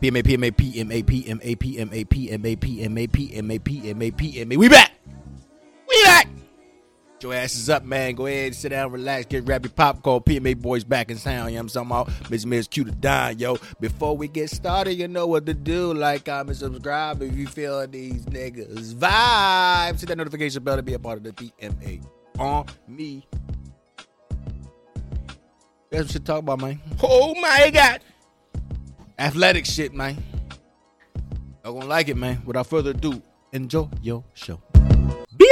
PMA, PMA, PMA, PMA, PMA, PMA, PMA, PMA, PMA, PMA. We back. We back. Get your asses up, man. Go ahead, sit down, relax, get grab your popcorn. PMA boys back in town. You know what I'm talking about? Miss Miz Q to Don, yo. Before we get started, you know what to do. Like, comment, subscribe if you feel these niggas vibes. Hit that notification bell to be a part of the PMA on me. That's what you talk about, man. Oh, my God. Athletic shit, man. Y'all gonna like it, man. Without further ado, enjoy your show. Biatch!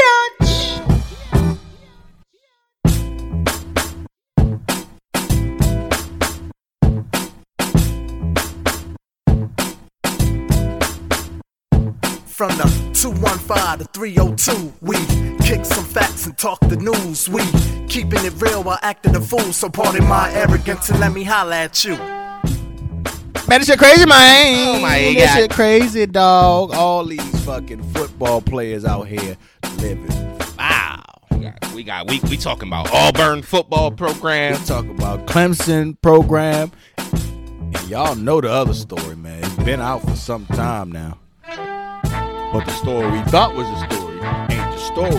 From the 215 to 302, we kick some facts and talk the news. We keeping it real while acting a fool. So pardon my arrogance and let me holler at you. Man, this shit crazy, man. Oh, my God. This shit crazy, dog. All these fucking football players out here living. Wow. We talking about Auburn football program. We talking about Clemson program. And y'all know the other story, man. It's been out for some time now. But the story we thought was the story ain't the story.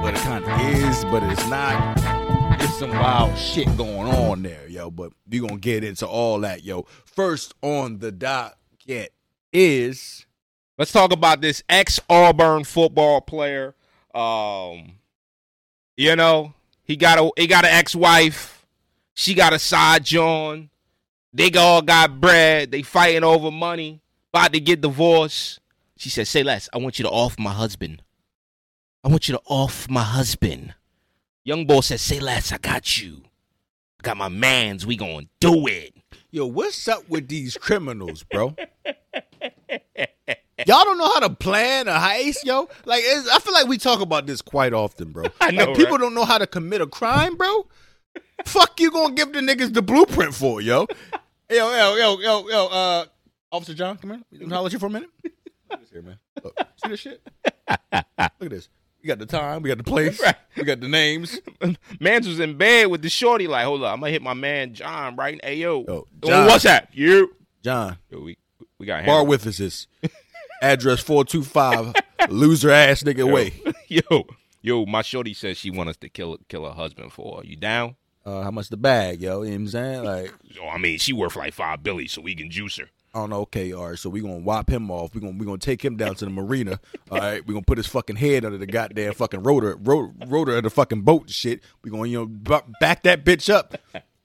But it kind of is, but it's not. Some wild shit going on there, yo, but we're going to get into all that, yo. First on the docket is... Let's talk about this ex-Auburn football player. You know, he got an ex-wife. She got a side John. They all got bread. They fighting over money. About to get divorced. She said, say less. I want you to off my husband. I want you to off my husband. Young boy says, say less, I got you. I got my mans, we gonna do it. Yo, what's up with these criminals, bro? Y'all don't know how to plan a heist, yo? Like, I feel like we talk about this quite often, bro. I know, like, people right? Don't know how to commit a crime, bro? Fuck you gonna give the niggas the blueprint for, yo? Officer John, come here. Let me holler at you for a minute. Look at this here, man. Look, see this shit? Look at this. We got the time, we got the place, right. We got the names. Mans was in bed with the shorty, like, hold up, I'm gonna hit my man John right. Hey, yo John, what's that? You, John. Yo, we got bar with us is address 425 loser ass nigga away. Yo, my shorty says she want us to kill her husband for her. You down? How much the bag, yo? You know what I'm saying? Like, yo, I mean, she worth like $5 billion, so we can juice her. I don't know. Okay, all right. So we're gonna whop him off. We're gonna take him down to the marina. All right, we're gonna put his fucking head under the goddamn fucking rotor of the fucking boat and shit. We're gonna, you know, back that bitch up.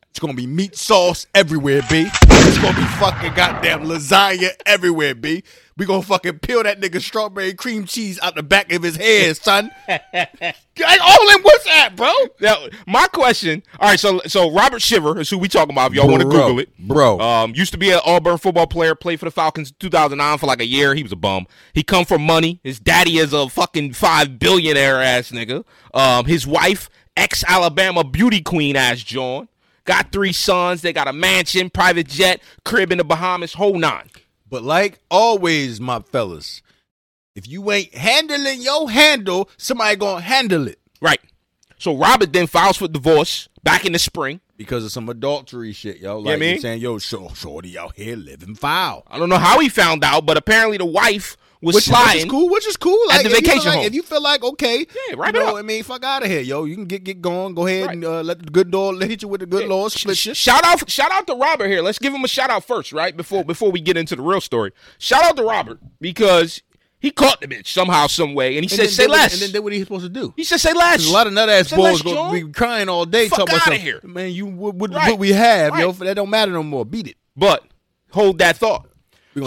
It's gonna be meat sauce everywhere, B. It's gonna be fucking goddamn lasagna everywhere, B. We're gonna fucking peel that nigga strawberry cream cheese out the back of his head, son. All in what's that, bro? Now, my question, all right, so Robert Shiver is who we talking about. If y'all want to Google it. Bro. Used to be an Auburn football player, played for the Falcons in 2009 for like a year. He was a bum. He come from money. His daddy is a fucking $5 billionaire ass nigga. His wife, ex-Alabama beauty queen ass John. Got 3 sons. They got a mansion, private jet, crib in the Bahamas, whole nine. But like always, my fellas, if you ain't handling your handle, somebody gonna handle it. Right. So Robert then files for divorce back in the spring. Because of some adultery shit, yo. Like, you know what I mean? You're saying, yo, shorty out here living foul. I don't know how he found out, but apparently the wife... Which is cool. Like, at the vacation home. If you feel like, okay, yeah, right, you know, I mean, fuck out of here, yo. You can get going. Go ahead and let the good Lord hit you with the good Lord. Split you. Shout out to Robert here. Let's give him a shout out first, right? Before we get into the real story. Shout out to Robert because he caught the bitch somehow, some way, and he said, "Say less." And then did what he's supposed to do. He said, "Say less." A lot of nut ass boys gonna be crying all day. Fuck out of here, man. You what we have, yo. That don't matter no more. Beat it. But hold that thought.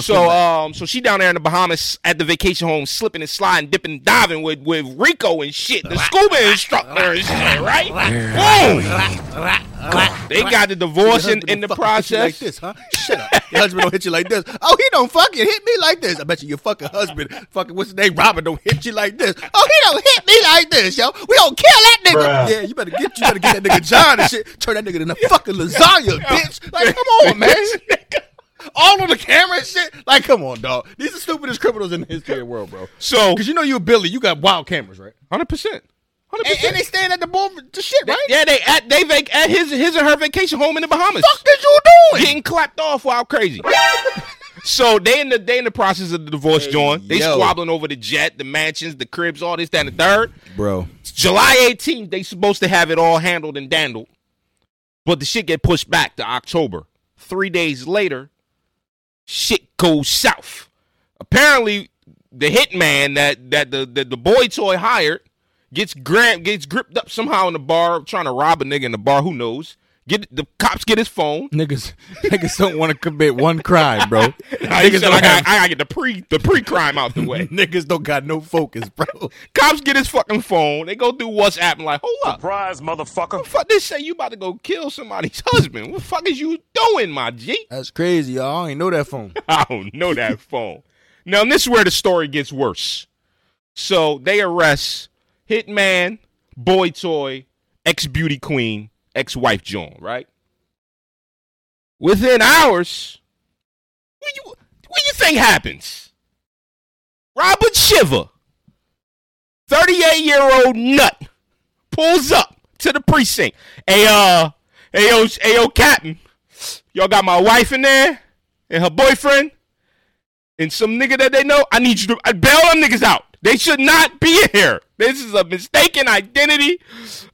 So she down there in the Bahamas at the vacation home, slipping and sliding, dipping and diving with Rico and shit, the scuba instructor and shit, right? Boom! They got the divorce in the process. Like this, huh? Shut up. Your husband don't hit you like this. Oh, he don't fucking hit me like this. I bet you your fucking husband, fucking what's his name, Robert, don't hit you like this. Oh, he don't hit me like this, yo. We don't kill that nigga. Bruh. Yeah, you better get that nigga John and shit. Turn that nigga into fucking lasagna, bitch. Like, come on, man. All on the camera and shit. Like, come on, dog. These are the stupidest criminals in the history of the world, bro. So, because you know you're Billy, you got wild cameras, right? 100%. And they staying at the ball to shit, right? They at his and her vacation home in the Bahamas. Fuck did you doing? Getting clapped off wild crazy. So they in the process of the divorce, hey, John. They squabbling over the jet, the mansions, the cribs, all this, that, and the third. Bro. July 18th, they supposed to have it all handled and dandled. But the shit get pushed back to October. 3 days later, shit goes south. Apparently, the hitman that the boy toy hired gets gripped up somehow in the bar, trying to rob a nigga in the bar. Who knows? The cops get his phone. Niggas don't want to commit one crime, bro. I gotta get the pre crime out the way. Niggas don't got no focus, bro. Cops get his fucking phone. They go through WhatsApp and like, hold up, surprise, motherfucker. What fuck this say? You about to go kill somebody's husband? What the fuck is you doing, my G? That's crazy, y'all. I ain't know that phone. I don't know that phone. Now this is where the story gets worse. So they arrest hitman, boy toy, ex beauty queen. Ex-wife John, right? Within hours, what do you think happens? Robert Shiver, 38-year-old nut, pulls up to the precinct. Hey, yo, Captain, y'all got my wife in there and her boyfriend and some nigga that they know. I need you to bail them niggas out. They should not be here. This is a mistaken identity.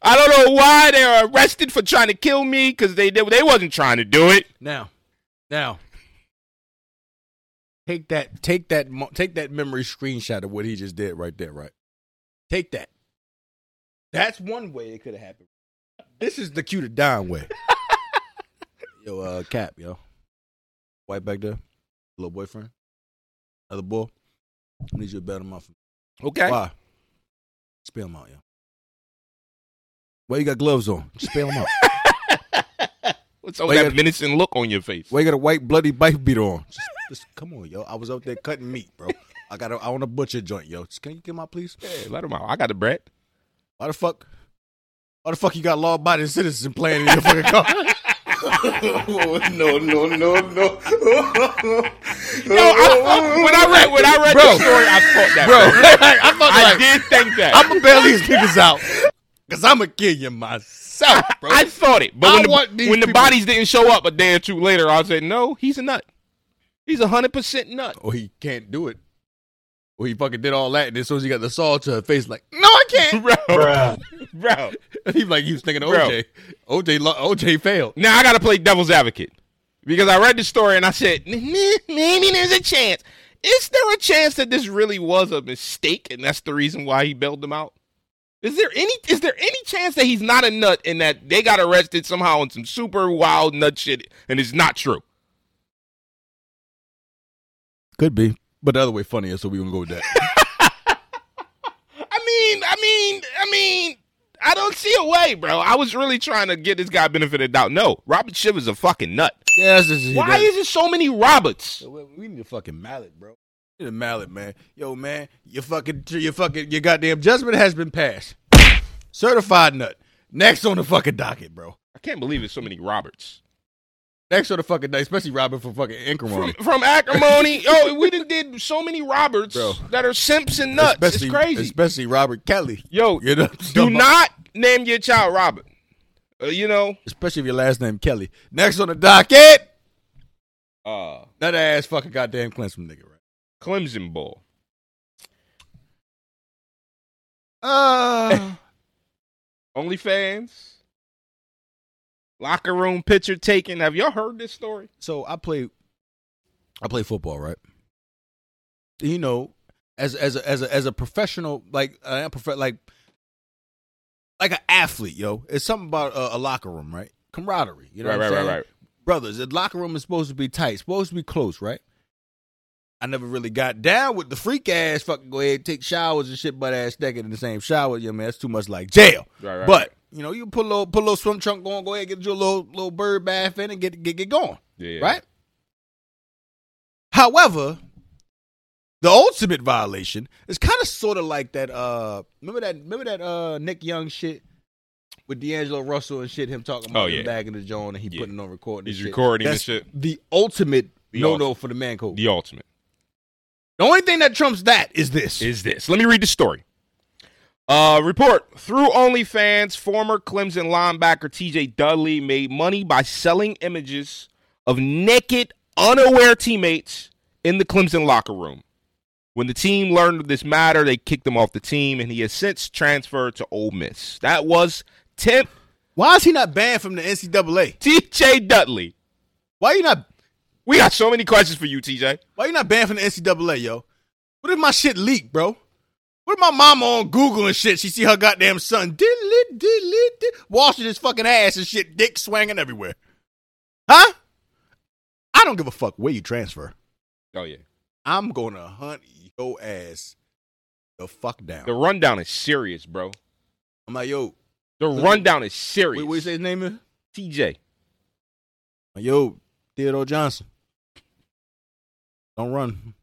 I don't know why they are arrested for trying to kill me because they wasn't trying to do it. Now, take that memory screenshot of what he just did right there, right? Take that. That's one way it could have happened. This is the cue to dime way. Yo, Cap, yo, white back there, little boyfriend, other boy. I need you to better muffin. Okay. Why? Spill them out, yo. Why you got gloves on? Spill them out. What's all that menacing look on your face? Why you got a white bloody bite beat on? Just come on, yo. I was out there cutting meat, bro. I want a butcher joint, yo. Can you get my please? Yeah, let him out. I got the bread. Why the fuck you got law-abiding citizens playing in your fucking car? No. When I read the story, I thought that. Bro, I did think that. I'm going to bail these niggas out because I'm going to kill you myself, bro. I thought it. But when the bodies didn't show up a day or two later, I said, no, he's a nut. He's 100% nut. Or he can't do it. Or he fucking did all that, and as soon as he got the saw to her face, like, no, I can't. Bro. He was thinking of OJ. OJ failed. Now, I got to play devil's advocate. Because I read the story and I said, maybe there's a chance. Is there a chance that this really was a mistake and that's the reason why he bailed them out? Is there any chance that he's not a nut and that they got arrested somehow on some super wild nut shit and it's not true? Could be. But the other way funnier, so we gonna go with that. I mean, I don't see a way, bro. I was really trying to get this guy benefit of doubt. No, Robert Shiver's a fucking nut. Yeah, why is there so many Roberts? We need a fucking mallet, bro. We need a mallet, man. Yo, man, your goddamn judgment has been passed. Certified nut. Next on the fucking docket, bro. I can't believe there's so many Roberts. Next on the fucking day, especially Robert from fucking acrimony. From acrimony. Yo, we done did so many Roberts, bro, that are simps and nuts. It's crazy. Especially Robert Kelly. Yo, do not name your child Robert. Especially if your last name Kelly. Next on the docket. That ass fucking goddamn Clemson nigga, right? Clemson ball. OnlyFans. Locker room picture taken. Have y'all heard this story? So I play football, right? You know, as a professional, like an athlete, yo. It's something about a locker room, right? Camaraderie, you know what I'm saying? Brothers, the locker room is supposed to be tight, supposed to be close, right? I never really got down with the freak ass fucking go ahead and take showers and shit, butt ass naked in the same shower. Yeah, man, that's too much like jail. Right. But you know, you put a little swim trunk going, go ahead, get your little bird bath in and get going. Yeah. Right? However, the ultimate violation is kind of sort of like that remember that Nick Young shit with D'Angelo Russell and shit, him talking about him bagging the joint and he putting on recording. He's recording and shit. The ultimate no for the man code. The ultimate. The only thing that trumps that is this. Let me read the story. Report. Through OnlyFans, former Clemson linebacker TJ Dudley made money by selling images of naked, unaware teammates in the Clemson locker room. When the team learned of this matter, they kicked him off the team, and he has since transferred to Ole Miss. That was Temp. Why is he not banned from the NCAA? TJ Dudley. Why are you not? We got so many questions for you, TJ. Why you not banned from the NCAA, yo? What if my shit leaked, bro? What if my mama on Google and shit? She see her goddamn son washing his fucking ass and shit, dick swinging everywhere. Huh? I don't give a fuck where you transfer. Oh, yeah. I'm going to hunt your ass the fuck down. The rundown is serious, bro. I'm like, yo. The rundown is serious. Wait, what you say his name is? TJ. Yo, Theodore Johnson. Don't run.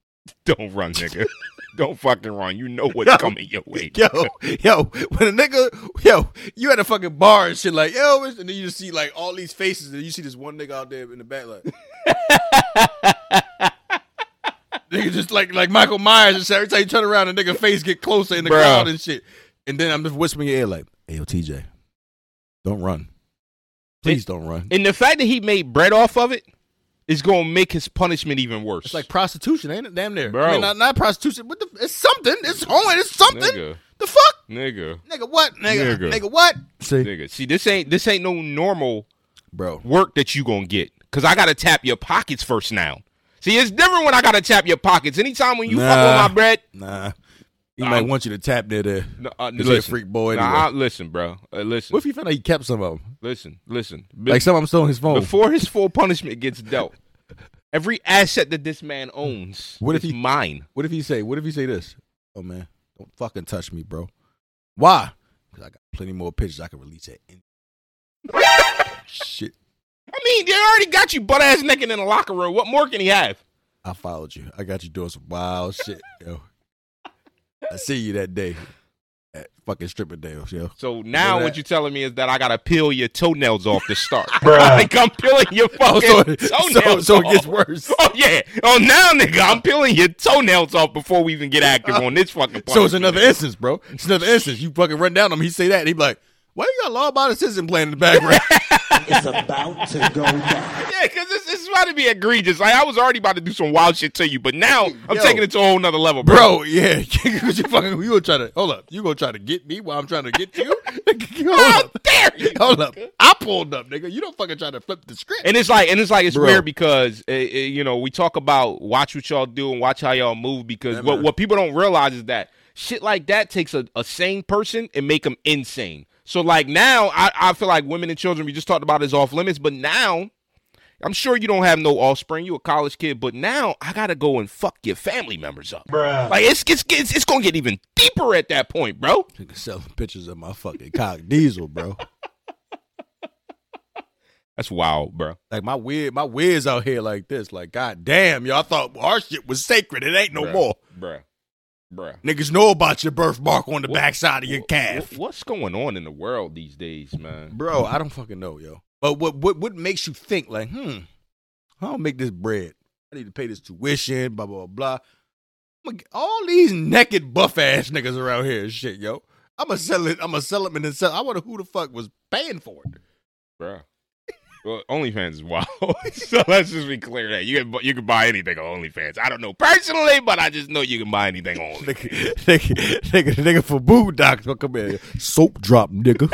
Don't run, nigga. Don't fucking run. You know what's coming your way. Nigga. Yo, when a nigga, you at a fucking bar and shit like, yo, and then you just see like all these faces and you see this one nigga out there in the back like. Nigga just like Michael Myers and shit. Every time you turn around, a nigga face get closer in the crowd and shit. And then I'm just whispering in your ear like, hey, yo, TJ, don't run. Please don't run. And the fact that he made bread off of it is going to make his punishment even worse. It's like prostitution, ain't it? Damn near. Bro. I mean, not prostitution, but it's something. It's home. It's something. Nigga. The fuck? Nigga. Nigga what? Nigga. Nigga what? See? Nigga. See, this ain't no normal work that you going to get. Because I got to tap your pockets first now. See, it's different when I got to tap your pockets. Anytime when you fuck on my bread. Nah. He might want you to tap there. He's a freak boy. Anyway. Listen, bro. Listen. What if he found out he kept some of them? Listen. Like some of them stole his phone. Before his full punishment gets dealt, every asset that this man owns is mine. What if he say this? Oh, man, don't fucking touch me, bro. Why? Because I got plenty more pictures I can release at any shit. I mean, they already got you butt-ass naked in the locker room. What more can he have? I followed you. I got you doing some wild shit, yo. I see you that day at fucking stripper day, yo. So now what you telling me is that I gotta peel your toenails off to start. I think I'm peeling your fucking toenails off. It gets worse. Oh yeah. Oh now, nigga, I'm peeling your toenails off before we even get active on this fucking part. So it's another instance, bro. It's another instance. You fucking run down him. He say that. He be like, why you got law-abiding citizen playing in the background? It's about to go down. Yeah, because it's about to be egregious. Like, I was already about to do some wild shit to you, but now I'm taking it to a whole nother level, bro. Yeah, because you gonna try to hold up. You gonna try to get me while I'm trying to get you? How dare you? Hold up, I pulled up, nigga. You don't fucking try to flip the script. And it's like it's weird because you know we talk about watch what y'all do and watch how y'all move because what people don't realize is that shit like that takes a sane person and make them insane. So, like, now, I feel like women and children, we just talked about, is off limits. But now, I'm sure you don't have no offspring. You a college kid. But now, I got to go and fuck your family members up. Bruh. Like, it's going to get even deeper at that point, bro. Selling pictures of my fucking cock diesel, bro. That's wild, bro. Like, my weird's out here like this. Like, goddamn, y'all thought our shit was sacred. It ain't no more. Bruh. Bruh. Niggas know about your birthmark on the backside of your calf. What's going on in the world these days, man? Bro, I don't fucking know, yo. But what makes you think, like, I'll make this bread. I need to pay this tuition, blah, blah, blah. All these naked buff-ass niggas around here and shit, yo. I'm going to sell it and then sell it. I wonder who the fuck was paying for it. Bruh. Well, OnlyFans is wild, so let's just be clear that you can buy anything on OnlyFans. I don't know personally, but I just know you can buy anything on OnlyFans. Nigga for boo docs, come here. Soap drop, nigga.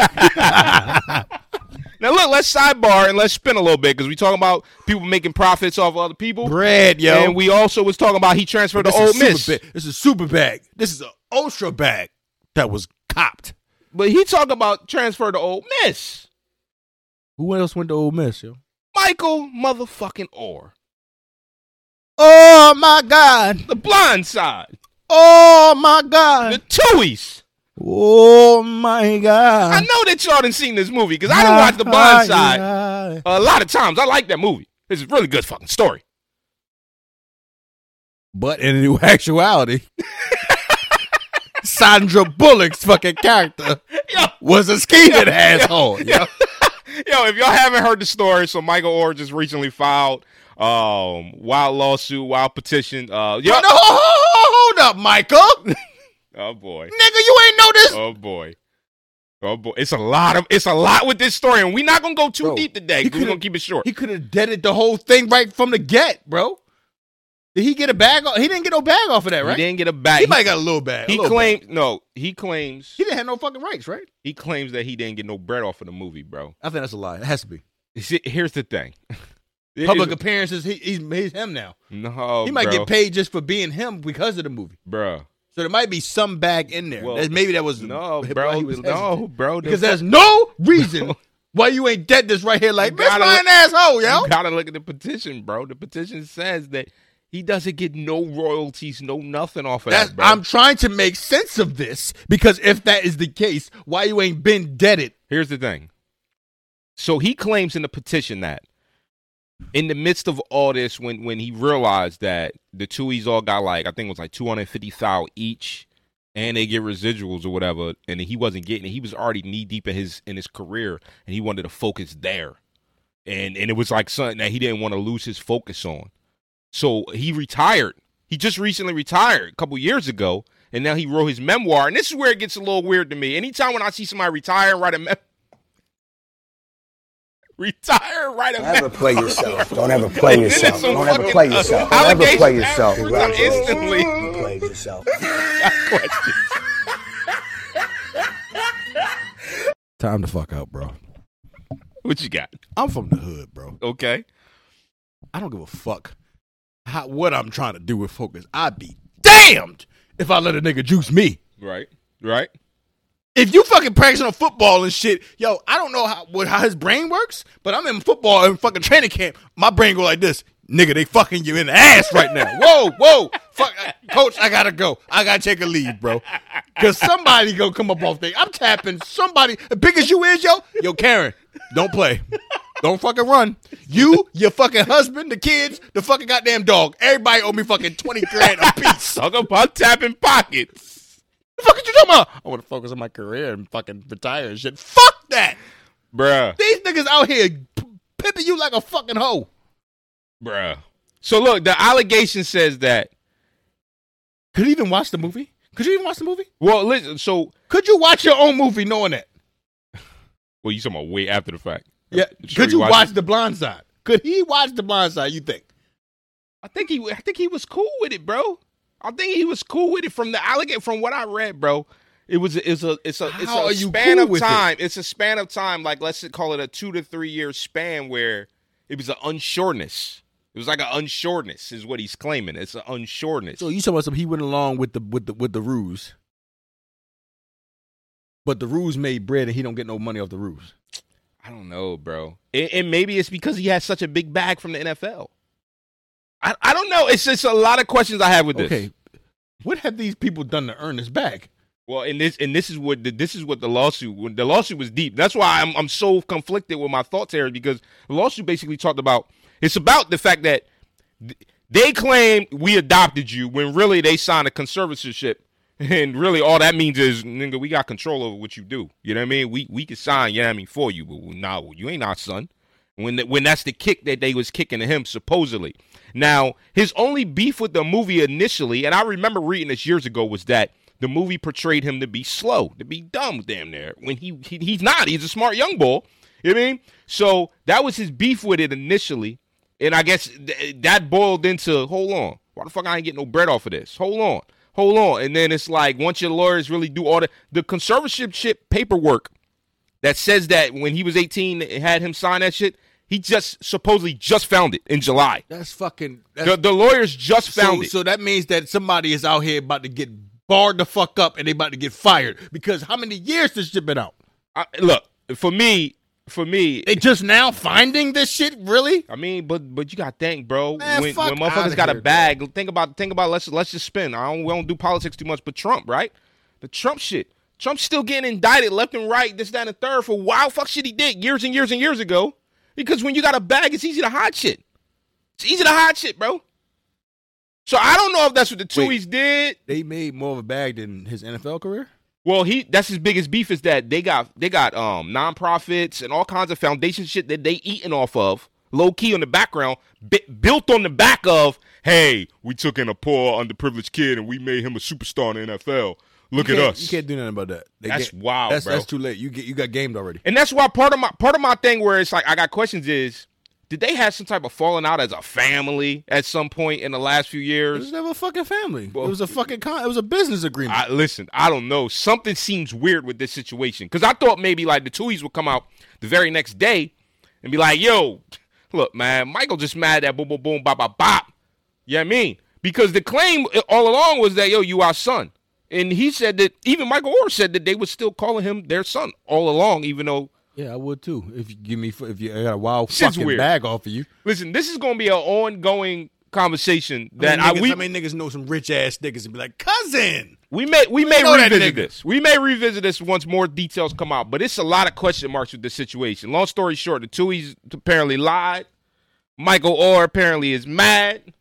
Now, look, let's sidebar and let's spin a little bit because we talking about people making profits off of other people. Bread, yo. And we also was talking about he transferred to Ole Miss. This is a super bag. This is an ultra bag that was copped. But he talking about transfer to Ole Miss. Who else went to Ole Miss, yo? Michael motherfucking Orr. Oh, my God. The Blind Side. Oh, my God. The Twoies. Oh, my God. I know that y'all done seen this movie because I done watched The Blind Side a lot of times. I like that movie. It's a really good fucking story. But in actuality, Sandra Bullock's fucking character was a scheming asshole. Yo. Yo, if y'all haven't heard the story, so Michael Orr just recently filed wild lawsuit, wild petition. Hold up, Michael. Oh boy, nigga, you ain't know this. Oh boy, it's a lot with this story, and we're not gonna go too deep today. We're gonna keep it short. He could have deaded the whole thing right from the get, bro. Did he get a bag? He didn't get no bag off of that, right? He didn't get a bag. He might got a little bag. He claimed, no, he claims. He didn't have no fucking rights, right? He claims that he didn't get no bread off of the movie, bro. I think that's a lie. It has to be. See, here's the thing. Public appearances, he's him now. No, he might get paid just for being him because of the movie. Bro. So there might be some bag in there. Well, maybe that was. No, bro. No, bro. Because there's no reason. Why you ain't dead this right here like, this lying asshole, yo. You gotta look at the petition, bro. The petition says that he doesn't get no royalties, no nothing off of that, bro. I'm trying to make sense of this because if that is the case, why you ain't been deaded? Here's the thing. So he claims in the petition that in the midst of all this, when he realized that the Tuies all got like, I think it was like $250,000 each and they get residuals or whatever, and he wasn't getting it. He was already knee-deep in his career, and he wanted to focus there. And it was like something that he didn't want to lose his focus on. So he retired. He just recently retired a couple years ago, and now he wrote his memoir. And this is where it gets a little weird to me. Anytime when I see somebody retire and write a memoir, Don't ever play yourself. Don't ever play yourself. Don't ever play yourself. Don't ever play yourself. Instantly. You played yourself. Time to fuck out, bro. What you got? I'm from the hood, bro. Okay. I don't give a fuck what I'm trying to do with focus. I'd be damned if I let a nigga juice me. Right. Right. If you fucking practicing on football and shit, yo, I don't know how his brain works, but I'm in football and fucking training camp. My brain go like this. Nigga, they fucking you in the ass right now. Whoa. Fuck, coach, I got to go. I got to take a leave, bro. Because somebody going to come up off there. I'm tapping somebody. As big as you is, yo. Yo, Karen, don't play. Don't fucking run. You, your fucking husband, the kids, the fucking goddamn dog. Everybody owe me fucking $20,000 a piece. Talk about tapping pockets. The fuck are you talking about? I want to focus on my career and fucking retire and shit. Fuck that. Bruh. These niggas out here pimping you like a fucking hoe. Bruh. So look, the allegation says that. Could you even watch the movie? Well, listen, so. Could you watch your own movie knowing that? Well, you talking about way after the fact. Yeah. Could you watch The Blind Side? Could he watch The Blind Side, you think? I think he was cool with it, bro. I think he was cool with it from the allegation. From what I read, bro, it's a span of time. It's a span of time, like let's call it a 2 to 3 year span where it was an unsureness. It was like an unsureness is what he's claiming. It's an unsureness. So you talking about something? He went along with the ruse, but the ruse made bread, and he don't get no money off the ruse. I don't know, bro. And maybe it's because he has such a big bag from the NFL. I don't know. It's just a lot of questions I have with this. Okay, what have these people done to earn this back? Well, and this is what the lawsuit was deep. That's why I'm so conflicted with my thoughts here, because the lawsuit basically talked about, it's about the fact that they claim we adopted you when really they signed a conservatorship, and really all that means is, nigga, we got control over what you do. You know what I mean? We can sign, you know what I mean, for you, but no, you ain't our son. When that's the kick that they was kicking to him, supposedly. Now, his only beef with the movie initially, and I remember reading this years ago, was that the movie portrayed him to be slow, to be dumb, damn near. When he's not. He's a smart young boy. You know what I mean? So that was his beef with it initially. And I guess that boiled into, hold on, why the fuck I ain't getting no bread off of this? Hold on. And then it's like, once your lawyers really do all the conservatorship paperwork that says that when he was 18, it had him sign that shit. He just supposedly found it in July. That's fucking... The lawyers just found it. So that means that somebody is out here about to get barred the fuck up and they about to get fired. Because how many years this shit been out? Look, for me... They just now finding this shit? Really? I mean, but you got to think, bro. Man, when motherfuckers got a bag, bro. Think about. Let's just spin. We don't do politics too much, but Trump, right? The Trump shit. Trump's still getting indicted left and right, this, that, and third for wild fuck shit he did years and years and years ago. Because when you got a bag, it's easy to hide shit. It's easy to hide shit, bro. So I don't know if that's what the Tuies did. They made more of a bag than his NFL career? Well, that's his biggest beef, is that they got nonprofits and all kinds of foundation shit that they eating off of, low-key on the background, built on the back of, hey, we took in a poor, underprivileged kid and we made him a superstar in the NFL. Look at us. You can't do nothing about that. That's wild, bro. That's too late. You got gamed already. And that's why part of my thing where it's like I got questions is, Did they have some type of falling out as a family at some point in the last few years? It was never a fucking family. Well, it was a fucking it was a business agreement. Listen, I don't know. Something seems weird with this situation. Because I thought maybe like the Tuies would come out the very next day and be like, yo, look, man, Michael just mad at boom, boom, boom, bop, bop, bop. You know what I mean? Because the claim all along was that, yo, you our son. And he said that, even Michael Orr said that they were still calling him their son all along, even though. Yeah, I would too. If you give me, if you got a wild fucking bag off of you. Listen, this is gonna be an ongoing conversation that niggas know some rich ass niggas and be like, cousin. We may revisit this. We may revisit this once more details come out. But it's a lot of question marks with this situation. Long story short, the Tuies apparently lied. Michael Orr apparently is mad.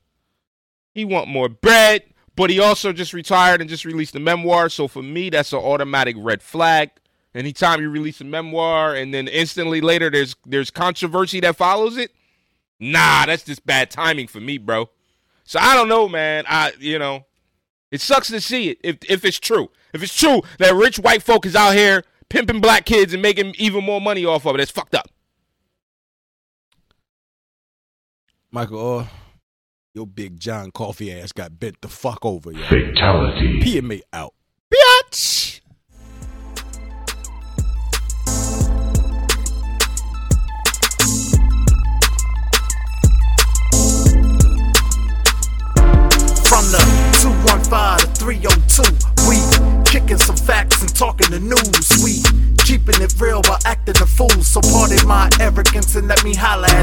He want more bread, but he also just retired and just released a memoir. So for me, that's an automatic red flag. Anytime you release a memoir and then instantly later there's controversy that follows it, nah, that's just bad timing for me, bro. So I don't know, man. It sucks to see it if it's true. If it's true that rich white folk is out here pimping black kids and making even more money off of it, it's fucked up. Michael Orr, your big John Coffee ass got bent the fuck over, yo. Fatality. PMA out. Bitch! From the 215 to 302, we kicking some facts and talking the news. We keeping it real while acting a fool. So pardon my arrogance and let me holler